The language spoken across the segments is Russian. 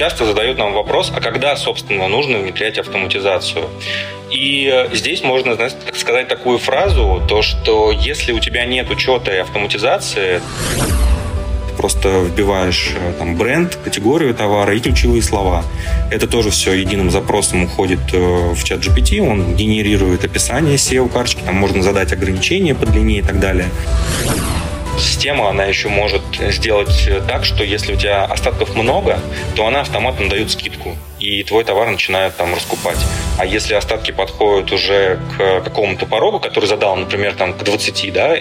часто задают нам вопрос, а когда, собственно, нужно внедрять автоматизацию? И здесь можно, знаете, так сказать такую фразу, то, что если у тебя нет учета и автоматизации, просто вбиваешь там бренд, категорию товара и ключевые слова. Это тоже все единым запросом уходит в ChatGPT, он генерирует описание SEO-карточки, там можно задать ограничения по длине и так далее. Система, она еще может сделать так, что если у тебя остатков много, то она автоматом дает скидку, и твой товар начинают там раскупать. А если остатки подходят уже к какому-то порогу, который задал, например, там, к 20, да,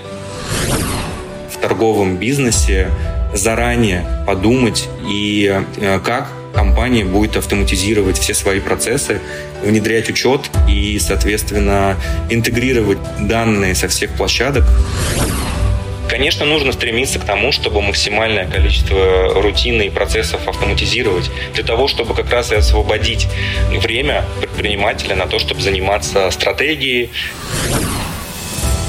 в торговом бизнесе заранее подумать, и как компания будет автоматизировать все свои процессы, внедрять учет и, соответственно, интегрировать данные со всех площадок. Конечно, нужно стремиться к тому, чтобы максимальное количество рутины и процессов автоматизировать, для того, чтобы как раз и освободить время предпринимателя на то, чтобы заниматься стратегией.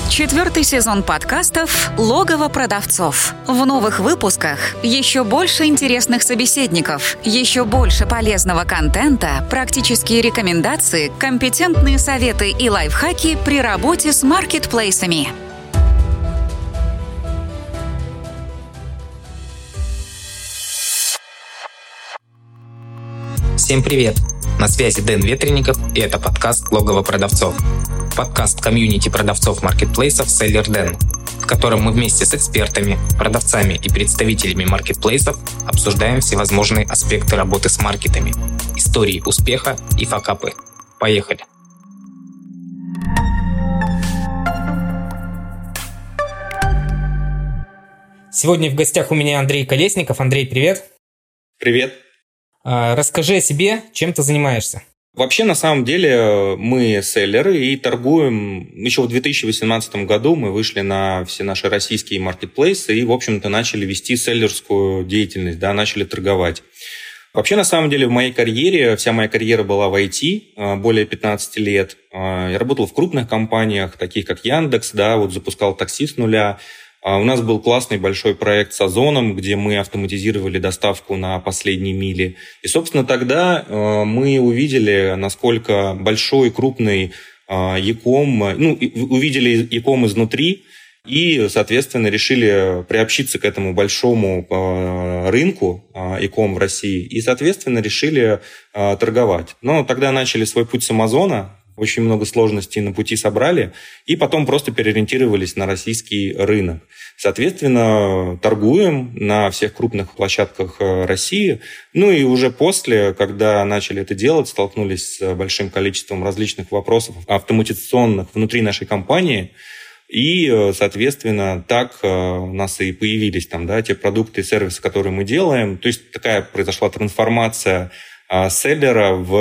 4-й сезон подкастов «Логово продавцов». В новых выпусках еще больше интересных собеседников, еще больше полезного контента, практические рекомендации, компетентные советы и лайфхаки при работе с маркетплейсами. Всем привет! На связи Дэн Ветренников, и это подкаст «Логово продавцов». Подкаст комьюнити продавцов маркетплейсов SellerDen, в котором мы вместе с экспертами, продавцами и представителями маркетплейсов обсуждаем всевозможные аспекты работы с маркетами, истории успеха и факапы. Поехали! Сегодня в гостях у меня Андрей Колесников. Андрей, привет! Привет! Расскажи о себе, чем ты занимаешься. Вообще, на самом деле, мы селлеры и торгуем. Еще в 2018 году мы вышли на все наши российские маркетплейсы и, в общем-то, начали вести селлерскую деятельность, да, начали торговать. Вообще, на самом деле, в моей карьере, вся моя карьера была в IT, более 15 лет. Я работал в крупных компаниях, таких как Яндекс, да, вот запускал такси с нуля. У нас был классный большой проект с Озоном, где мы автоматизировали доставку на последней миле. И, собственно, тогда мы увидели, насколько большой, крупный e-com, увидели e-com изнутри и, соответственно, решили приобщиться к этому большому рынку e-com в России и, соответственно, решили торговать. Но тогда начали свой путь с Амазона. Очень много сложностей на пути собрали, и потом просто переориентировались на российский рынок. Соответственно, торгуем на всех крупных площадках России. Ну и уже после, когда начали это делать, столкнулись с большим количеством различных вопросов автоматизационных внутри нашей компании. И, соответственно, так у нас и появились там, да, те продукты и сервисы, которые мы делаем. То есть такая произошла трансформация селлера в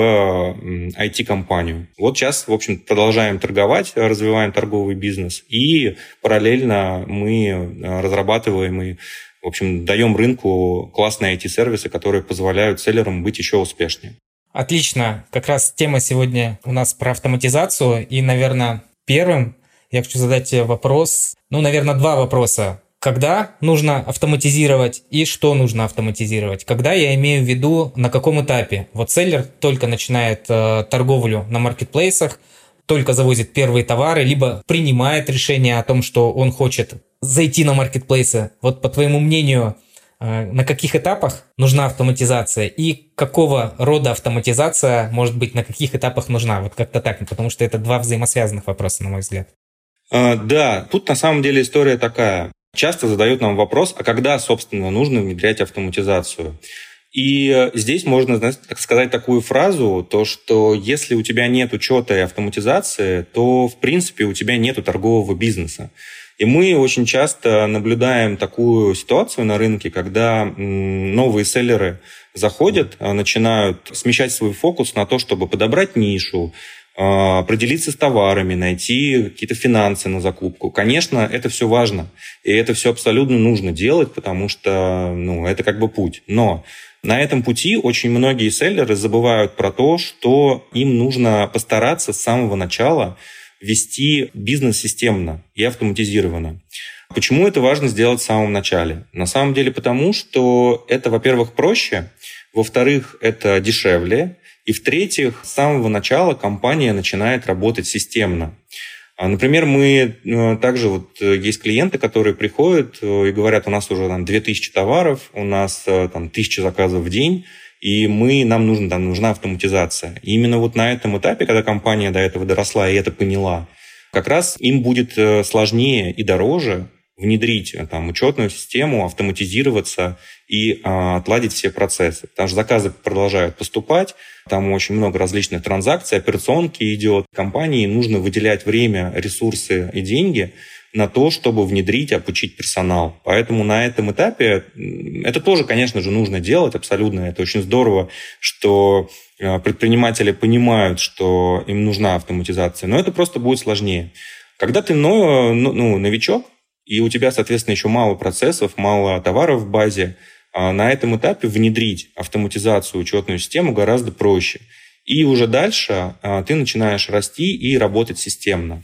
IT-компанию. Вот сейчас, в общем, продолжаем торговать, развиваем торговый бизнес, и параллельно мы разрабатываем и, в общем, даем рынку классные IT-сервисы, которые позволяют селлерам быть еще успешнее. Отлично. Как раз тема сегодня у нас про автоматизацию, и, наверное, первым я хочу задать тебе вопрос, два вопроса. Когда нужно автоматизировать и что нужно автоматизировать? Когда я имею в виду, на каком этапе? Вот селлер только начинает торговлю на маркетплейсах, только завозит первые товары, либо принимает решение о том, что он хочет зайти на маркетплейсы. Вот по твоему мнению, на каких этапах нужна автоматизация и какого рода автоматизация, может быть, на каких этапах нужна? Вот как-то так, потому что это два взаимосвязанных вопроса, на мой взгляд. Да, тут на самом деле история такая. Часто задают нам вопрос, а когда, собственно, нужно внедрять автоматизацию? И здесь можно, знаете, так сказать такую фразу, то, что если у тебя нет учета и автоматизации, то, в принципе, у тебя нет торгового бизнеса. И мы очень часто наблюдаем такую ситуацию на рынке, когда новые селлеры заходят, начинают смещать свой фокус на то, чтобы подобрать нишу, определиться с товарами, найти какие-то финансы на закупку. Конечно, это все важно, и это все абсолютно нужно делать, потому что, это как бы путь. Но на этом пути очень многие селлеры забывают про то, что им нужно постараться с самого начала вести бизнес системно и автоматизированно. Почему это важно сделать в самом начале? На самом деле потому, что это, во-первых, проще, во-вторых, это дешевле, и, в-третьих, с самого начала компания начинает работать системно. Например, мы также вот есть клиенты, которые приходят и говорят, у нас уже там 2000 товаров, у нас там 1000 заказов в день, и нам нужна автоматизация. И именно вот на этом этапе, когда компания до этого доросла и это поняла, как раз им будет сложнее и дороже внедрить там учетную систему, автоматизироваться и отладить все процессы. Потому что заказы продолжают поступать, там очень много различных транзакций, операционки идет. Компании нужно выделять время, ресурсы и деньги на то, чтобы внедрить, обучить персонал. Поэтому на этом этапе это тоже, конечно же, нужно делать абсолютно. Это очень здорово, что предприниматели понимают, что им нужна автоматизация, но это просто будет сложнее. Когда ты новичок, и у тебя, соответственно, еще мало процессов, мало товаров в базе, на этом этапе внедрить автоматизацию, учетную систему гораздо проще. И уже дальше ты начинаешь расти и работать системно.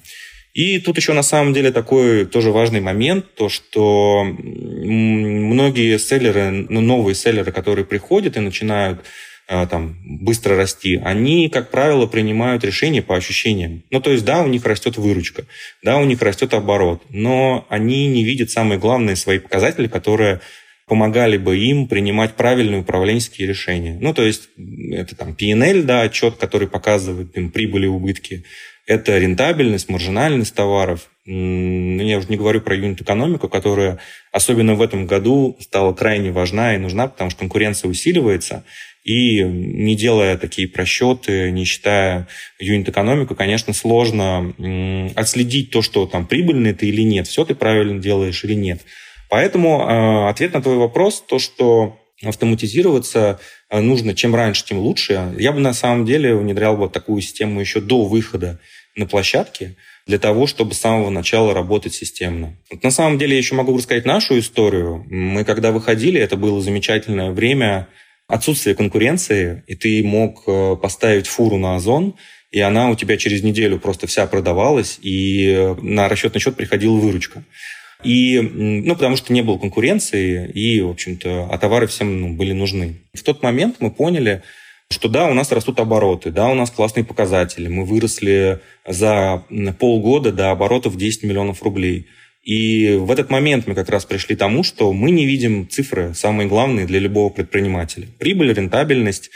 И тут еще, на самом деле, такой тоже важный момент, то, что многие селлеры, новые селлеры, которые приходят и начинают там быстро расти, они, как правило, принимают решения по ощущениям. Ну, то есть, да, у них растет выручка, да, у них растет оборот, но они не видят самые главные свои показатели, которые помогали бы им принимать правильные управленческие решения. Ну, то есть, это там P&L, да, отчет, который показывает им прибыли и убытки, это рентабельность, маржинальность товаров. Я уже не говорю про юнит-экономику, которая особенно в этом году стала крайне важна и нужна, потому что конкуренция усиливается. И не делая такие просчеты, не считая юнит-экономику, конечно, сложно отследить то, что там прибыльно ты или нет, все ты правильно делаешь или нет. Поэтому ответ на твой вопрос, то, что автоматизироваться нужно чем раньше, тем лучше. Я бы на самом деле внедрял вот такую систему еще до выхода на площадке, для того, чтобы с самого начала работать системно. Вот на самом деле я еще могу рассказать нашу историю. Мы когда выходили, это было замечательное время, отсутствие конкуренции, и ты мог поставить фуру на Озон, и она у тебя через неделю просто вся продавалась, и на расчетный счет приходила выручка. И, потому что не было конкуренции, и, в общем-то, а товары всем были нужны. В тот момент мы поняли, что да, у нас растут обороты, да, у нас классные показатели. Мы выросли за полгода до оборотов 10 миллионов рублей. И в этот момент мы как раз пришли к тому, что мы не видим цифры, самые главные для любого предпринимателя. Прибыль, рентабельность,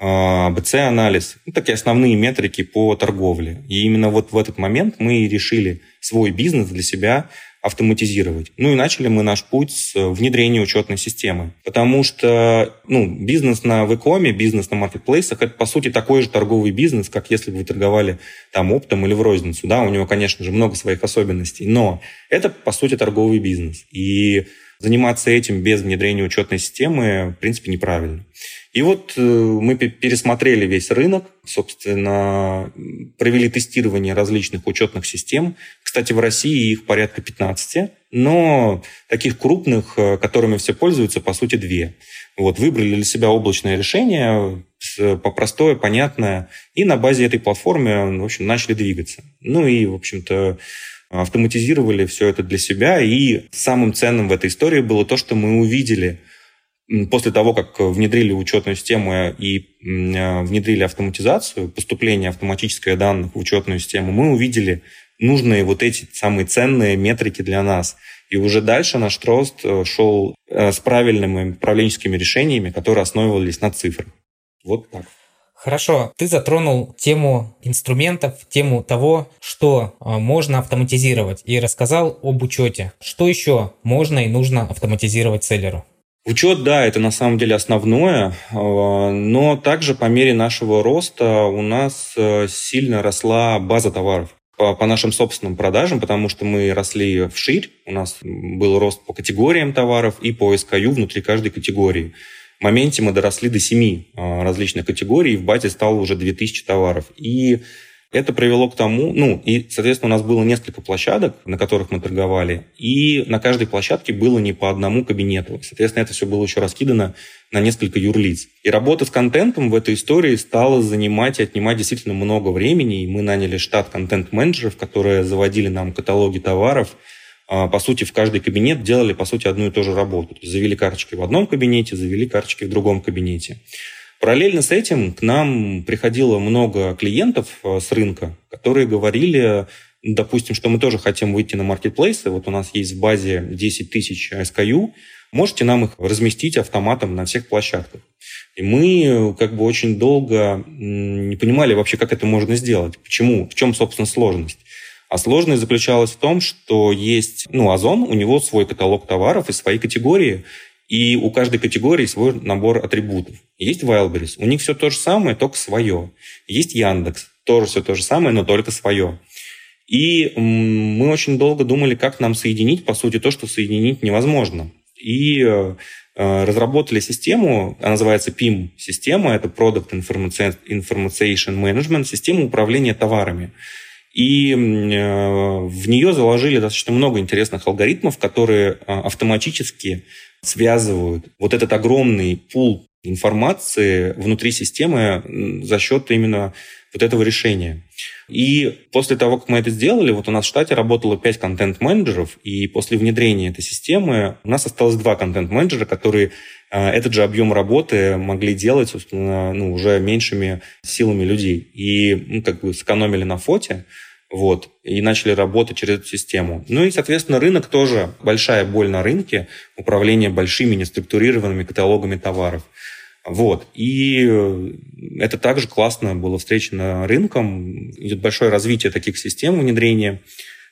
БЦ-анализ. Такие основные метрики по торговле. И именно вот в этот момент мы решили свой бизнес для себя автоматизировать. И начали мы наш путь с внедрения учетной системы. Потому что бизнес на Викоме, бизнес на маркетплейсах, это, по сути, такой же торговый бизнес, как если бы вы торговали там оптом или в розницу. Да, у него, конечно же, много своих особенностей, но это, по сути, торговый бизнес. И заниматься этим без внедрения учетной системы, в принципе, неправильно. И вот мы пересмотрели весь рынок, собственно, провели тестирование различных учетных систем. Кстати, в России их порядка 15, но таких крупных, которыми все пользуются, по сути, 2. Вот, выбрали для себя облачное решение, простое, понятное, и на базе этой платформы, в общем, начали двигаться. Автоматизировали все это для себя, и самым ценным в этой истории было то, что мы увидели после того, как внедрили учетную систему и внедрили автоматизацию, поступление автоматическое данных в учетную систему, мы увидели нужные вот эти самые ценные метрики для нас. И уже дальше наш рост шел с правильными управленческими решениями, которые основывались на цифрах. Вот так. Хорошо, ты затронул тему инструментов, тему того, что можно автоматизировать, и рассказал об учете. Что еще можно и нужно автоматизировать селлеру? Учет, да, это на самом деле основное, но также по мере нашего роста у нас сильно росла база товаров. По нашим собственным продажам, потому что мы росли вширь, у нас был рост по категориям товаров и по SKU внутри каждой категории. В моменте мы доросли до 7 различных категорий, и в базе стало уже 2000 товаров. И это привело к тому... соответственно, у нас было несколько площадок, на которых мы торговали, и на каждой площадке было не по одному кабинету. Соответственно, это все было еще раскидано на несколько юрлиц. И работа с контентом в этой истории стала занимать и отнимать действительно много времени, и мы наняли штат контент-менеджеров, которые заводили нам каталоги товаров, по сути, в каждый кабинет делали, по сути, одну и ту же работу. То есть завели карточки в одном кабинете, завели карточки в другом кабинете. Параллельно с этим к нам приходило много клиентов с рынка, которые говорили, допустим, что мы тоже хотим выйти на маркетплейсы, вот у нас есть в базе 10 тысяч SKU, можете нам их разместить автоматом на всех площадках. И мы как бы очень долго не понимали вообще, как это можно сделать, почему, в чем, собственно, сложность. А сложность заключалась в том, что есть, Озон, у него свой каталог товаров и свои категории, и у каждой категории свой набор атрибутов. Есть Wildberries, у них все то же самое, только свое. Есть Яндекс, тоже все то же самое, но только свое. И мы очень долго думали, как нам соединить, по сути, то, что соединить невозможно. И разработали систему, она называется PIM система, это Product Information Management, система управления товарами. И в нее заложили достаточно много интересных алгоритмов, которые автоматически связывают вот этот огромный пул информации внутри системы за счет именно вот этого решения. И после того, как мы это сделали, вот у нас в штате работало 5 контент-менеджеров, и после внедрения этой системы у нас осталось 2 контент-менеджера, которые этот же объем работы могли делать, собственно, уже меньшими силами людей. И как бы сэкономили на фоте, вот, и начали работать через эту систему. Ну и, соответственно, рынок тоже, большая боль на рынке, управление большими неструктурированными каталогами товаров. Вот. И это также классно было встречено рынком. Идет большое развитие таких систем внедрения,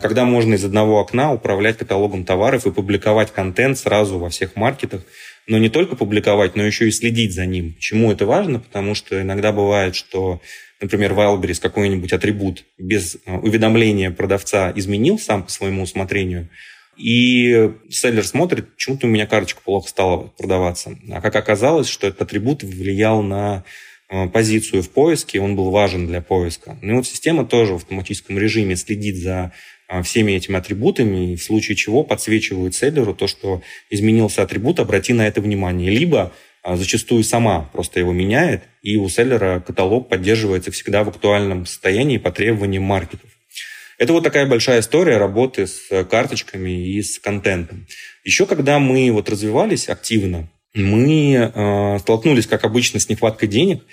когда можно из одного окна управлять каталогом товаров и публиковать контент сразу во всех маркетах. Но не только публиковать, но еще и следить за ним. Почему это важно? Потому что иногда бывает, что, например, Wildberries какой-нибудь атрибут без уведомления продавца изменил сам по своему усмотрению, и селлер смотрит, почему-то у меня карточка плохо стала продаваться. А как оказалось, что этот атрибут влиял на позицию в поиске, он был важен для поиска. Ну и вот система тоже в автоматическом режиме следит за всеми этими атрибутами, и в случае чего подсвечивает селлеру то, что изменился атрибут, обрати на это внимание. Либо зачастую сама просто его меняет, и у селлера каталог поддерживается всегда в актуальном состоянии по требованиям маркетов. Это вот такая большая история работы с карточками и с контентом. Еще когда мы вот развивались активно, мы столкнулись, как обычно, с нехваткой денег,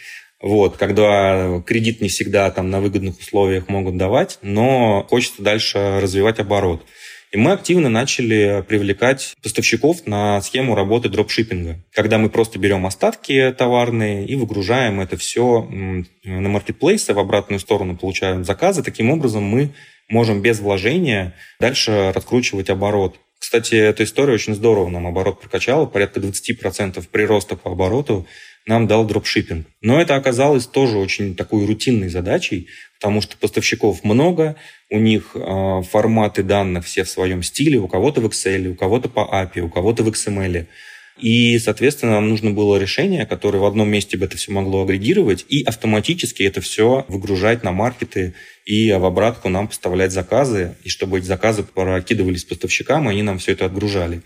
вот, когда кредит не всегда там на выгодных условиях могут давать, но хочется дальше развивать оборот. И мы активно начали привлекать поставщиков на схему работы дропшиппинга, когда мы просто берем остатки товарные и выгружаем это все на маркетплейсы, в обратную сторону получаем заказы. Таким образом мы можем без вложения дальше раскручивать оборот. Кстати, эта история очень здорово нам оборот прокачала, порядка 20% прироста по обороту нам дал дропшиппинг. Но это оказалось тоже очень такой рутинной задачей, потому что поставщиков много, у них форматы данных все в своем стиле, у кого-то в Excel, у кого-то по API, у кого-то в XML. И, соответственно, нам нужно было решение, которое в одном месте бы это все могло агрегировать и автоматически это все выгружать на маркеты и в обратку нам поставлять заказы, и чтобы эти заказы прокидывались поставщикам, и они нам все это отгружали.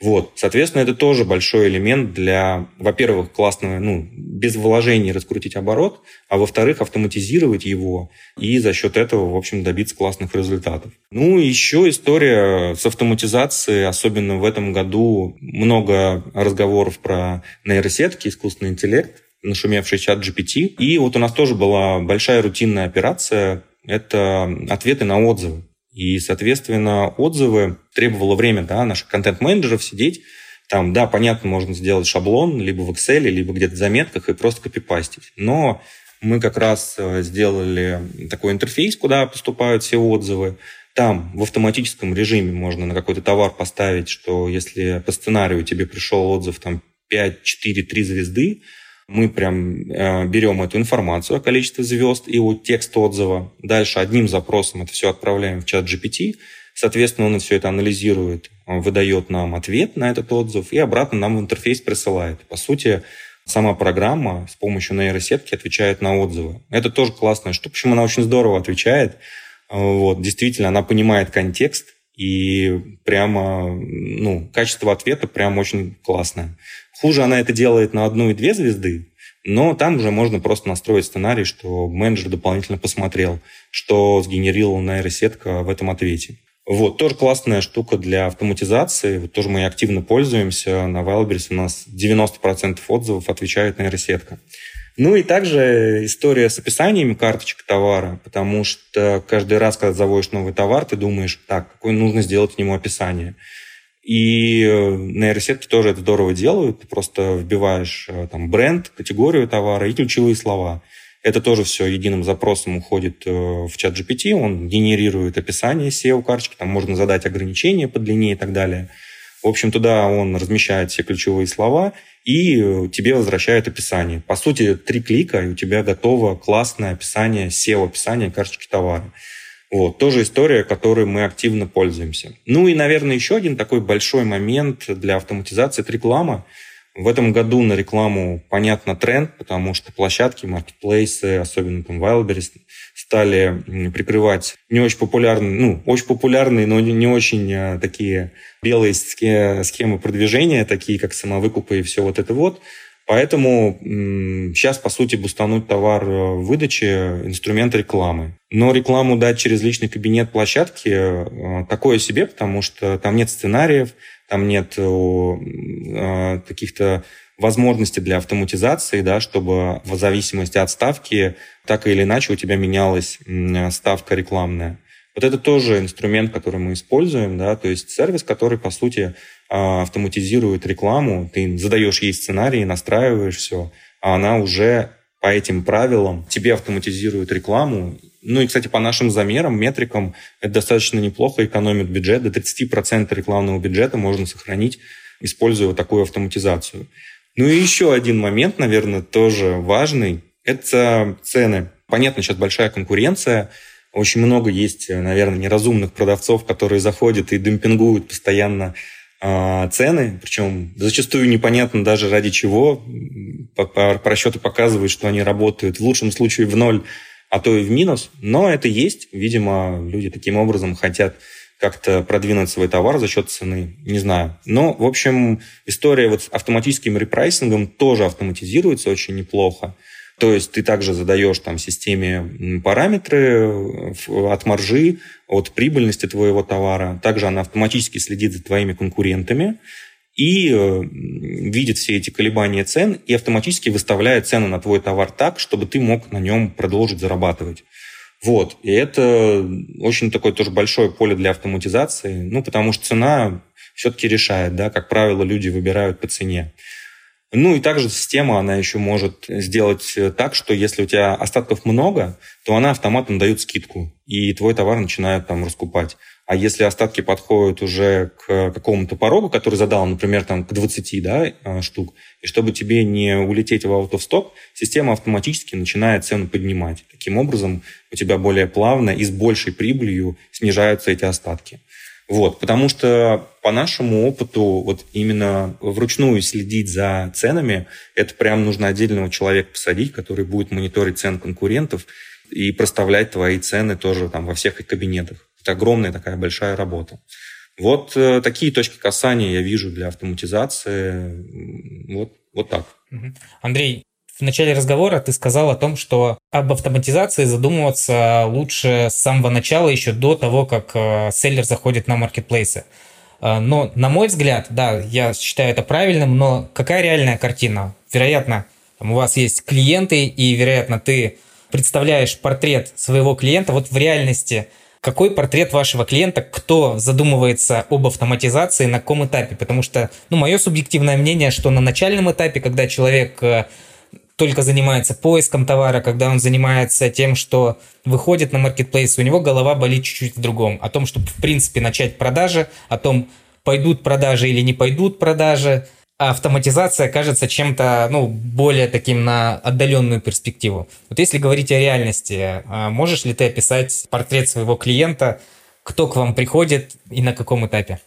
Вот. Соответственно, это тоже большой элемент для, во-первых, классного, без вложений раскрутить оборот, а во-вторых, автоматизировать его и за счет этого, в общем, добиться классных результатов. Ну, еще история с автоматизацией, особенно в этом году много разговоров про нейросетки, искусственный интеллект, нашумевший ChatGPT. И вот у нас тоже была большая рутинная операция, это ответы на отзывы. И, соответственно, отзывы требовало время, наших контент-менеджеров сидеть. Там, понятно, можно сделать шаблон либо в Excel, либо где-то в заметках и просто копипастить. Но мы как раз сделали такой интерфейс, куда поступают все отзывы. Там в автоматическом режиме можно на какой-то товар поставить, что если по сценарию тебе пришел отзыв 5, 4, 3 звезды, мы прям берем эту информацию о количестве звезд и текст отзыва. Дальше одним запросом это все отправляем в чат GPT. Соответственно, он все это анализирует, выдает нам ответ на этот отзыв и обратно нам в интерфейс присылает. По сути, сама программа с помощью нейросетки отвечает на отзывы. Это тоже классная штука. Причем она очень здорово отвечает. Вот, действительно, она понимает контекст. И прямо, качество ответа прям очень классное. Хуже она это делает на 1 и 2 звезды, но там уже можно просто настроить сценарий, что менеджер дополнительно посмотрел, что сгенерировала нейросетка в этом ответе. Вот, тоже классная штука для автоматизации. Вот тоже мы активно пользуемся. На Wildberries у нас 90% отзывов отвечает нейросетка. Ну и также история с описаниями карточек товара, потому что каждый раз, когда заводишь новый товар, ты думаешь, так, какое нужно сделать к нему описание. И нейросетки тоже это здорово делают. Ты просто вбиваешь там бренд, категорию товара и ключевые слова. Это тоже все единым запросом уходит в ChatGPT, он генерирует описание SEO-карточки, там можно задать ограничения по длине и так далее. В общем, туда он размещает все ключевые слова и тебе возвращает описание. По сути, 3 клика, и у тебя готово классное описание, SEO-описание карточки товара. Вот, тоже история, которой мы активно пользуемся. Ну и, наверное, еще один такой большой момент для автоматизации – это реклама. В этом году на рекламу, понятно, тренд, потому что площадки, маркетплейсы, особенно там Wildberries, стали прикрывать не очень популярные, но не очень такие белые схемы продвижения, такие как самовыкупы и все вот это вот. Поэтому сейчас, по сути, бустануть товар выдачи – инструмент рекламы. Но рекламу дать через личный кабинет площадки – такое себе, потому что там нет сценариев, там нет каких-то возможностей для автоматизации, да, чтобы в зависимости от ставки так или иначе у тебя менялась ставка рекламная. Вот это тоже инструмент, который мы используем, да, то есть сервис, который, по сути, автоматизирует рекламу, ты задаешь ей сценарий, настраиваешь все, а она уже по этим правилам тебе автоматизирует рекламу. Ну и, кстати, по нашим замерам, метрикам, это достаточно неплохо экономит бюджет, до 30% рекламного бюджета можно сохранить, используя вот такую автоматизацию. Ну и еще один момент, наверное, тоже важный, это цены. Понятно, сейчас большая конкуренция, очень много есть, наверное, неразумных продавцов, которые заходят и демпингуют постоянно цены, причем зачастую непонятно даже ради чего. По расчету показывают, что они работают в лучшем случае в ноль, а то и в минус, но это есть. Видимо, люди таким образом хотят как-то продвинуть свой товар за счет цены, не знаю. Но, в общем, история вот с автоматическим репрайсингом тоже автоматизируется очень неплохо. То есть ты также задаешь там системе параметры от маржи, от прибыльности твоего товара. Также она автоматически следит за твоими конкурентами и видит все эти колебания цен и автоматически выставляет цену на твой товар так, чтобы ты мог на нем продолжить зарабатывать. Вот. И это очень такое тоже большое поле для автоматизации, ну, потому что цена все-таки решает, да, как правило, люди выбирают по цене. Ну и также система, она еще может сделать так, что если у тебя остатков много, то она автоматом дает скидку, и твой товар начинает там раскупать. А если остатки подходят уже к какому-то порогу, который задал, например, там, к 20 штук, и чтобы тебе не улететь в out of stock, система автоматически начинает цену поднимать. Таким образом, у тебя более плавно и с большей прибылью снижаются эти остатки. Вот, потому что по нашему опыту вот именно вручную следить за ценами, это прям нужно отдельного человека посадить, который будет мониторить цен конкурентов и проставлять твои цены тоже там во всех их кабинетах. Это огромная такая большая работа. Вот такие точки касания я вижу для автоматизации. Вот так. Андрей, в начале разговора ты сказал о том, что об автоматизации задумываться лучше с самого начала, еще до того, как селлер заходит на маркетплейсы. Но, на мой взгляд, да, я считаю это правильным, но какая реальная картина? Вероятно, там у вас есть клиенты, и, вероятно, ты представляешь портрет своего клиента. Вот в реальности какой портрет вашего клиента, кто задумывается об автоматизации, на каком этапе? Потому что, мое субъективное мнение, что на начальном этапе, когда человек только занимается поиском товара, когда он занимается тем, что выходит на маркетплейс, у него голова болит чуть-чуть в другом. О том, чтобы, в принципе, начать продажи, о том, пойдут продажи или не пойдут продажи. А автоматизация кажется чем-то, более таким на отдаленную перспективу. Вот если говорить о реальности, можешь ли ты описать портрет своего клиента, кто к вам приходит и на каком этапе?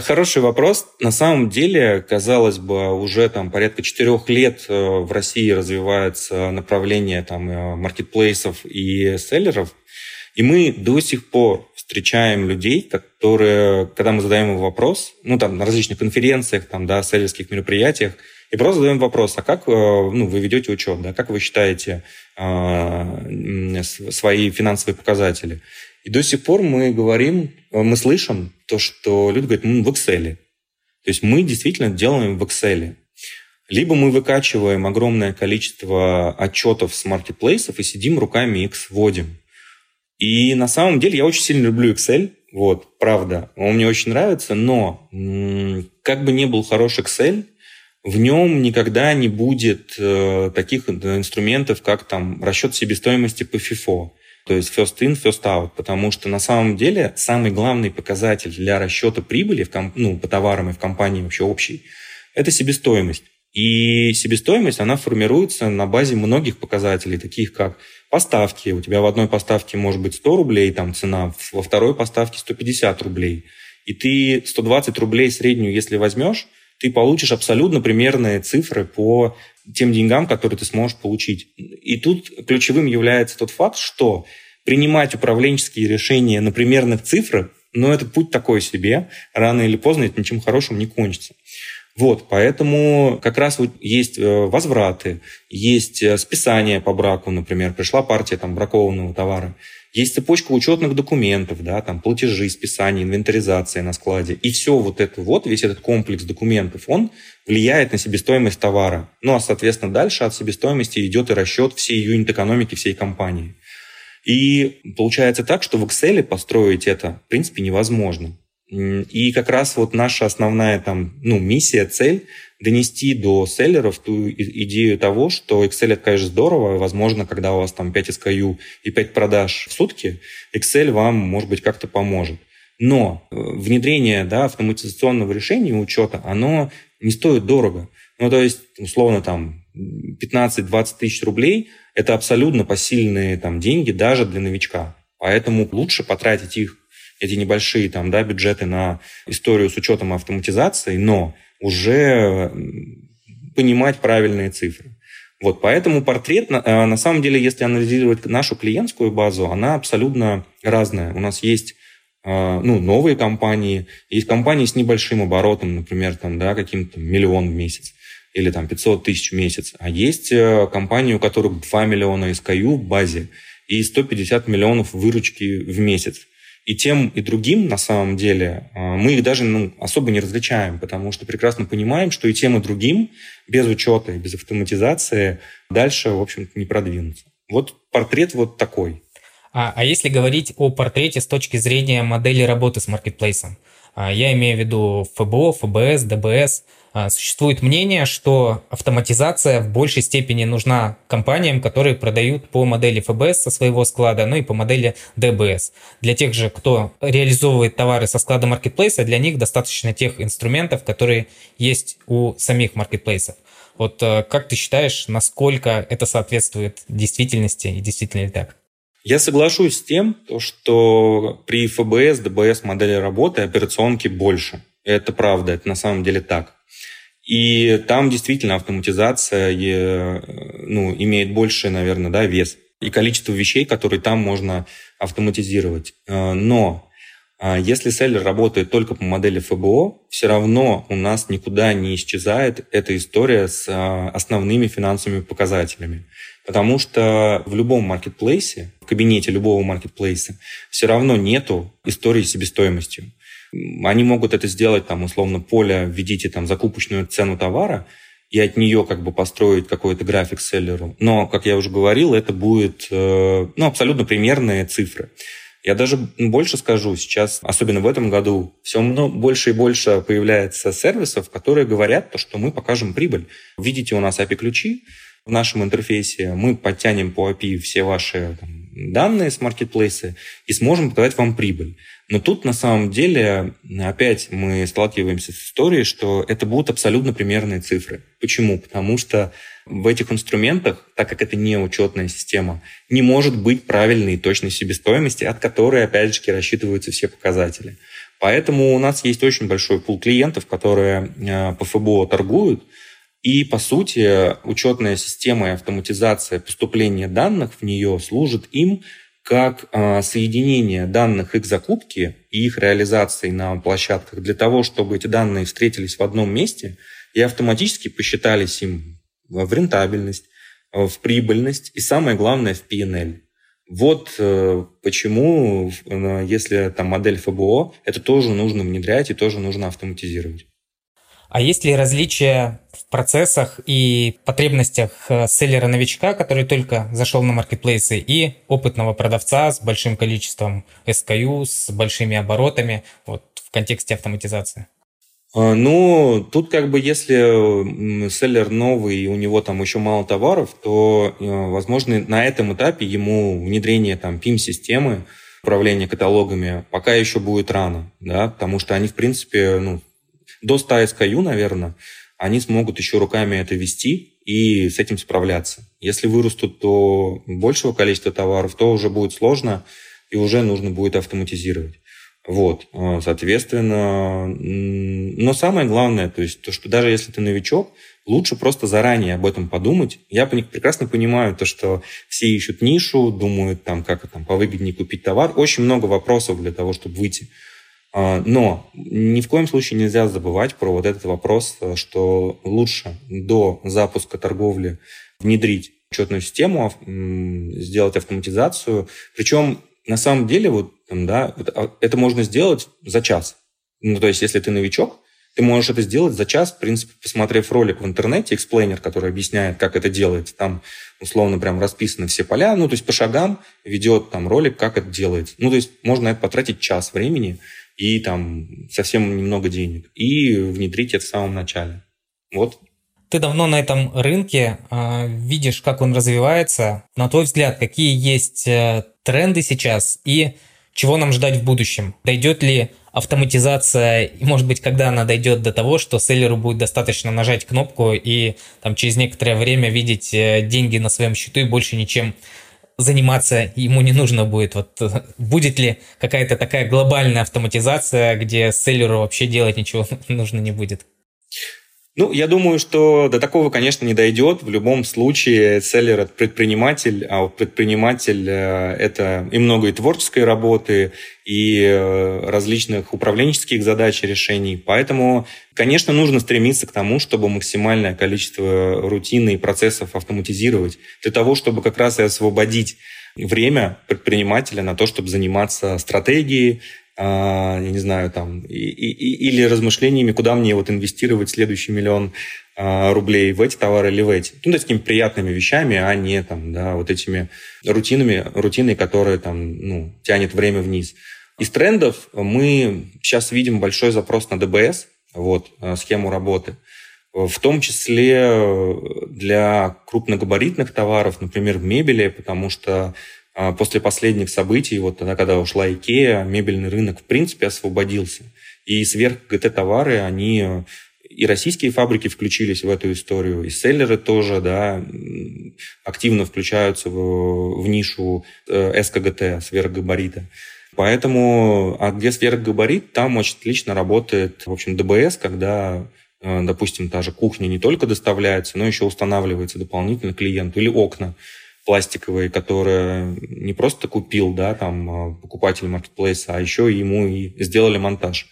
Хороший вопрос. На самом деле, казалось бы, уже там порядка 4 лет в России развивается направление там маркетплейсов и селлеров, и мы до сих пор встречаем людей, которые, когда мы задаем им вопрос, на различных конференциях, селлерских мероприятиях, и просто задаем вопрос, а как вы ведете учет, как вы считаете свои финансовые показатели? И до сих пор мы говорим, мы слышим то, что люди говорят, мы в Excel. То есть мы действительно делаем в Excel. Либо мы выкачиваем огромное количество отчетов с маркетплейсов и сидим руками их сводим. И на самом деле я очень сильно люблю Excel, вот, правда. Он мне очень нравится, но как бы ни был хорош Excel, в нем никогда не будет таких инструментов, как там расчет себестоимости по FIFO, то есть first in, first out, потому что на самом деле самый главный показатель для расчета прибыли по товарам и в компании вообще общий – это себестоимость. И себестоимость, она формируется на базе многих показателей, таких как поставки. У тебя в одной поставке может быть 100 рублей там цена, во второй поставке 150 рублей. И ты 120 рублей среднюю, если возьмешь, ты получишь абсолютно примерные цифры по тем деньгам, которые ты сможешь получить. И тут ключевым является тот факт, что принимать управленческие решения на примерных цифрах, это путь такой себе, рано или поздно это ничем хорошим не кончится. Вот, поэтому как раз вот есть возвраты, есть списание по браку, например, пришла партия там бракованного товара, есть цепочка учетных документов, да, там платежи, списание, инвентаризация на складе, и все вот это вот, весь этот комплекс документов, он влияет на себестоимость товара. Ну, а, соответственно, дальше от себестоимости идет и расчет всей юнит-экономики всей компании. И получается так, что в Excel построить это, в принципе, невозможно. И как раз вот наша основная миссия, цель – донести до селлеров ту идею того, что Excel – это, конечно, здорово. Возможно, когда у вас там 5 SKU и 5 продаж в сутки, Excel вам, может быть, как-то поможет. Но внедрение автоматизационного решения учета, оно не стоит дорого. То есть, условно, 15-20 тысяч рублей – это абсолютно посильные деньги даже для новичка. Поэтому лучше потратить эти небольшие бюджеты на историю с учетом автоматизации, но уже понимать правильные цифры. Вот, поэтому портрет, на самом деле, если анализировать нашу клиентскую базу, она абсолютно разная. У нас есть новые компании, есть компании с небольшим оборотом, например, каким-то миллион в месяц или 500 тысяч в месяц, а есть компании, у которых 2 миллиона SKU в базе и 150 миллионов выручки в месяц. И тем, и другим, на самом деле, мы их даже особо не различаем, потому что прекрасно понимаем, что и тем, и другим без учета, без автоматизации дальше, в общем-то, не продвинуться. Вот портрет вот такой. А если говорить о портрете с точки зрения модели работы с маркетплейсом, я имею в виду ФБО, ФБС, ДБС, существует мнение, что автоматизация в большей степени нужна компаниям, которые продают по модели ФБС со своего склада, и по модели ДБС. Для тех же, кто реализовывает товары со склада маркетплейса, для них достаточно тех инструментов, которые есть у самих маркетплейсов. Вот как ты считаешь, насколько это соответствует действительности и действительно ли так? Я соглашусь с тем, что при ФБС, ДБС модели работы операционки больше. Это правда, это на самом деле так. И там действительно автоматизация имеет больше, наверное, вес и количество вещей, которые там можно автоматизировать. Но если селлер работает только по модели ФБО, все равно у нас никуда не исчезает эта история с основными финансовыми показателями. Потому что в любом маркетплейсе, в кабинете любого маркетплейса, все равно нету истории с себестоимостью. Они могут это сделать, условно, поле, введите закупочную цену товара и от нее построить какой-то график селлеру. Но, как я уже говорил, это будет абсолютно примерные цифры. Я даже больше скажу сейчас, особенно в этом году, все больше и больше появляется сервисов, которые говорят, что мы покажем прибыль. Видите у нас API-ключи в нашем интерфейсе, мы подтянем по API все ваши данные с маркетплейса и сможем показать вам прибыль. Но тут на самом деле опять мы сталкиваемся с историей, что это будут абсолютно примерные цифры. Почему? Потому что в этих инструментах, так как это не учетная система, не может быть правильной и точной себестоимости, от которой, опять же, рассчитываются все показатели. Поэтому у нас есть очень большой пул клиентов, которые по ФБО торгуют, и, по сути, учетная система и автоматизация поступления данных в нее служит им как соединение данных их закупки и их реализации на площадках для того, чтобы эти данные встретились в одном месте и автоматически посчитались им в рентабельность, в прибыльность и, самое главное, в P&L. Вот почему, если там модель ФБО, это тоже нужно внедрять и тоже нужно автоматизировать. А есть ли различия в процессах и потребностях селлера-новичка, который только зашел на маркетплейсы, и опытного продавца с большим количеством SKU, с большими оборотами вот, в контексте автоматизации? Ну, тут как бы если селлер новый, и у него там еще мало товаров, то, возможно, на этом этапе ему внедрение там PIM-системы, управление каталогами пока еще будет рано, да, потому что они, в принципе, ну, до 100 SKU, наверное, они смогут еще руками это вести и с этим справляться. Если вырастут до большего количества товаров, то уже будет сложно и уже нужно будет автоматизировать. Вот, соответственно, но самое главное, то есть то, что даже если ты новичок, лучше просто заранее об этом подумать. Я прекрасно понимаю то, что все ищут нишу, думают, там, как там, повыгоднее купить товар. Очень много вопросов для того, чтобы выйти. Но ни в коем случае нельзя забывать про вот этот вопрос, что лучше до запуска торговли внедрить учетную систему, сделать автоматизацию. Причем, на самом деле, вот, да, это можно сделать за час. Ну, то есть, если ты новичок, ты можешь это сделать за час, в принципе, посмотрев ролик в интернете, эксплейнер, который объясняет, как это делается. Там, условно, прям расписаны все поля. Ну, то есть, по шагам ведет там ролик, как это делается. Ну, то есть, можно это потратить час времени и там совсем немного денег. И внедрить это в самом начале. Вот. Ты давно на этом рынке, видишь, как он развивается. На твой взгляд, какие есть тренды сейчас и чего нам ждать в будущем? Дойдет ли автоматизация, и, может быть, когда она дойдет до того, что селлеру будет достаточно нажать кнопку и там, через некоторое время видеть деньги на своем счету и больше ничем заниматься ему не нужно будет? Вот, будет ли какая-то такая глобальная автоматизация, где селлеру вообще делать ничего нужно не будет? Ну, я думаю, что до такого, конечно, не дойдет. В любом случае, селлер – это предприниматель, а предприниматель – это и много и творческой работы, и различных управленческих задач и решений. Поэтому, конечно, нужно стремиться к тому, чтобы максимальное количество рутины и процессов автоматизировать, для того, чтобы как раз и освободить время предпринимателя на то, чтобы заниматься стратегией, я не знаю, там, или размышлениями, куда мне вот инвестировать следующий миллион рублей, в эти товары или в эти. Ну, такими приятными вещами, а не там, да, вот этими рутиной, которые там, ну, тянет время вниз. Из трендов мы сейчас видим большой запрос на ДБС, вот, схему работы. В том числе для крупногабаритных товаров, например, мебели, потому что после последних событий, вот тогда, когда ушла IKEA, мебельный рынок, в принципе, освободился. И сверх-ГТ-товары, они и российские фабрики включились в эту историю, и селлеры тоже, да, активно включаются в нишу СКГТ, сверхгабарита. Поэтому, а где сверхгабарит, там очень отлично работает, в общем, ДБС, когда, допустим, та же кухня не только доставляется, но еще устанавливается дополнительно клиенту, или окна пластиковые, которые не просто купил, да, там, покупатель маркетплейса, а еще ему и сделали монтаж.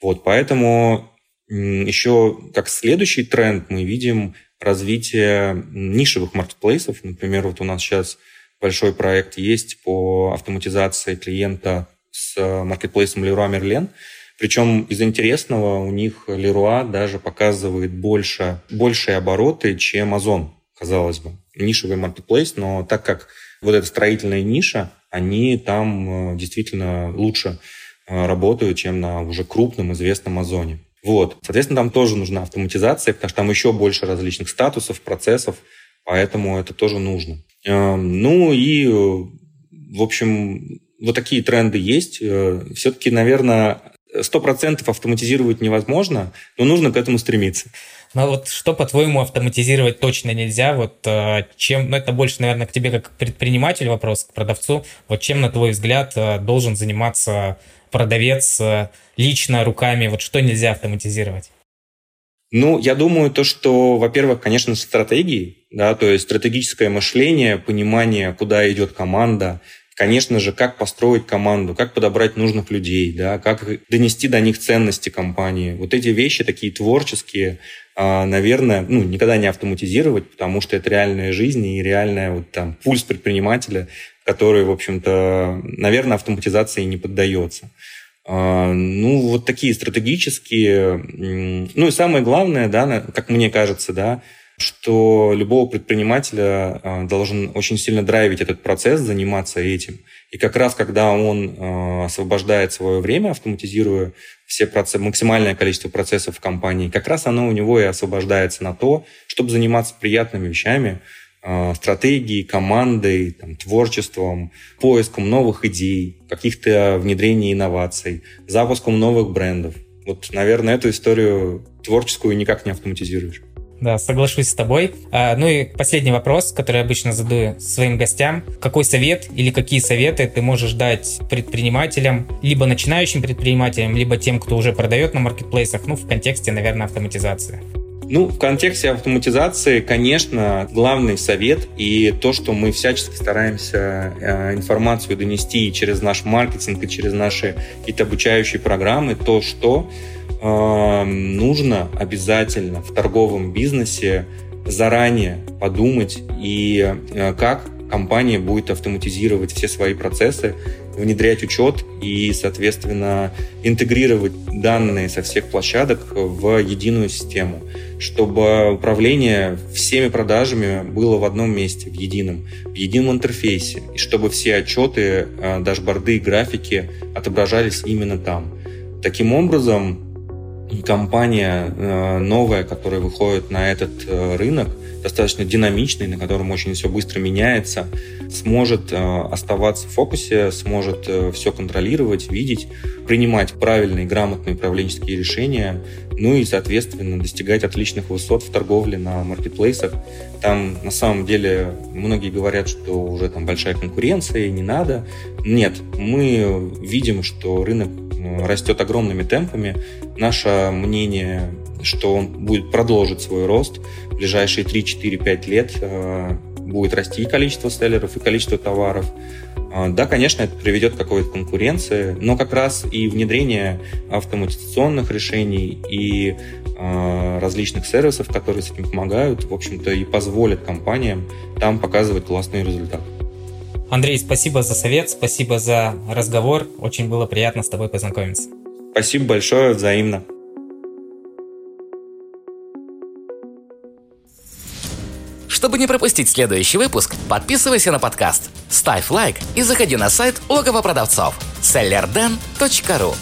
Вот, поэтому еще как следующий тренд мы видим развитие нишевых маркетплейсов. Например, вот у нас сейчас большой проект есть по автоматизации клиента с маркетплейсом Leroy Merlin. Причем из интересного у них Leroy даже показывает большие обороты, чем Озон, казалось бы. Нишевый маркетплейс, но так как вот эта строительная ниша, они там действительно лучше работают, чем на уже крупном известном Озоне. Вот. Соответственно, там тоже нужна автоматизация, потому что там еще больше различных статусов, процессов, поэтому это тоже нужно. Ну и, в общем, вот такие тренды есть. Все-таки, наверное, 100% автоматизировать невозможно, но нужно к этому стремиться. Ну вот что, по-твоему, автоматизировать точно нельзя? Вот чем, ну это больше, наверное, к тебе как к предпринимателю вопрос, к продавцу. Вот чем, на твой взгляд, должен заниматься продавец лично, руками? Вот что нельзя автоматизировать? Ну, я думаю, то, что, во-первых, конечно, стратегии, да, то есть стратегическое мышление, понимание, куда идет команда. Конечно же, как построить команду, как подобрать нужных людей, да, как донести до них ценности компании. Вот эти вещи такие творческие, наверное, ну, никогда не автоматизировать, потому что это реальная жизнь и реальный вот, там, пульс предпринимателя, который, в общем-то, наверное, автоматизации не поддается. Ну, вот такие стратегические. Ну, и самое главное, да, как мне кажется, да, что любого предпринимателя должен очень сильно драйвить этот процесс, заниматься этим. И как раз, когда он освобождает свое время, автоматизируя все процессы, максимальное количество процессов в компании, как раз оно у него и освобождается на то, чтобы заниматься приятными вещами, стратегией, командой, там, творчеством, поиском новых идей, каких-то внедрений инноваций, запуском новых брендов. Вот, наверное, эту историю творческую никак не автоматизируешь. Да, соглашусь с тобой. Ну и последний вопрос, который я обычно задаю своим гостям. Какой совет или какие советы ты можешь дать предпринимателям, либо начинающим предпринимателям, либо тем, кто уже продает на маркетплейсах, ну, в контексте, наверное, автоматизации? Ну, в контексте автоматизации, конечно, главный совет и то, что мы всячески стараемся информацию донести через наш маркетинг и через наши какие-то обучающие программы, то, что нужно обязательно в торговом бизнесе заранее подумать, и как компания будет автоматизировать все свои процессы, внедрять учет и, соответственно, интегрировать данные со всех площадок в единую систему, чтобы управление всеми продажами было в одном месте, в едином интерфейсе, и чтобы все отчеты, дашборды и графики отображались именно там. Таким образом, компания новая, которая выходит на этот рынок, достаточно динамичный, на котором очень все быстро меняется, сможет оставаться в фокусе, сможет все контролировать, видеть, принимать правильные, грамотные управленческие решения, ну и, соответственно, достигать отличных высот в торговле на маркетплейсах. Там, на самом деле, многие говорят, что уже там большая конкуренция, не надо. Нет, мы видим, что рынок растет огромными темпами. Наше мнение, что он будет продолжить свой рост. В ближайшие 3-4-5 лет будет расти и количество селлеров, и количество товаров. Да, конечно, это приведет к какой-то конкуренции, но как раз и внедрение автоматизационных решений и различных сервисов, которые с этим помогают, в общем-то, и позволят компаниям там показывать классные результаты. Андрей, спасибо за совет, спасибо за разговор. Очень было приятно с тобой познакомиться. Спасибо большое, взаимно. Чтобы не пропустить следующий выпуск, подписывайся на подкаст, ставь лайк и заходи на сайт логово продавцов sellerden.ru.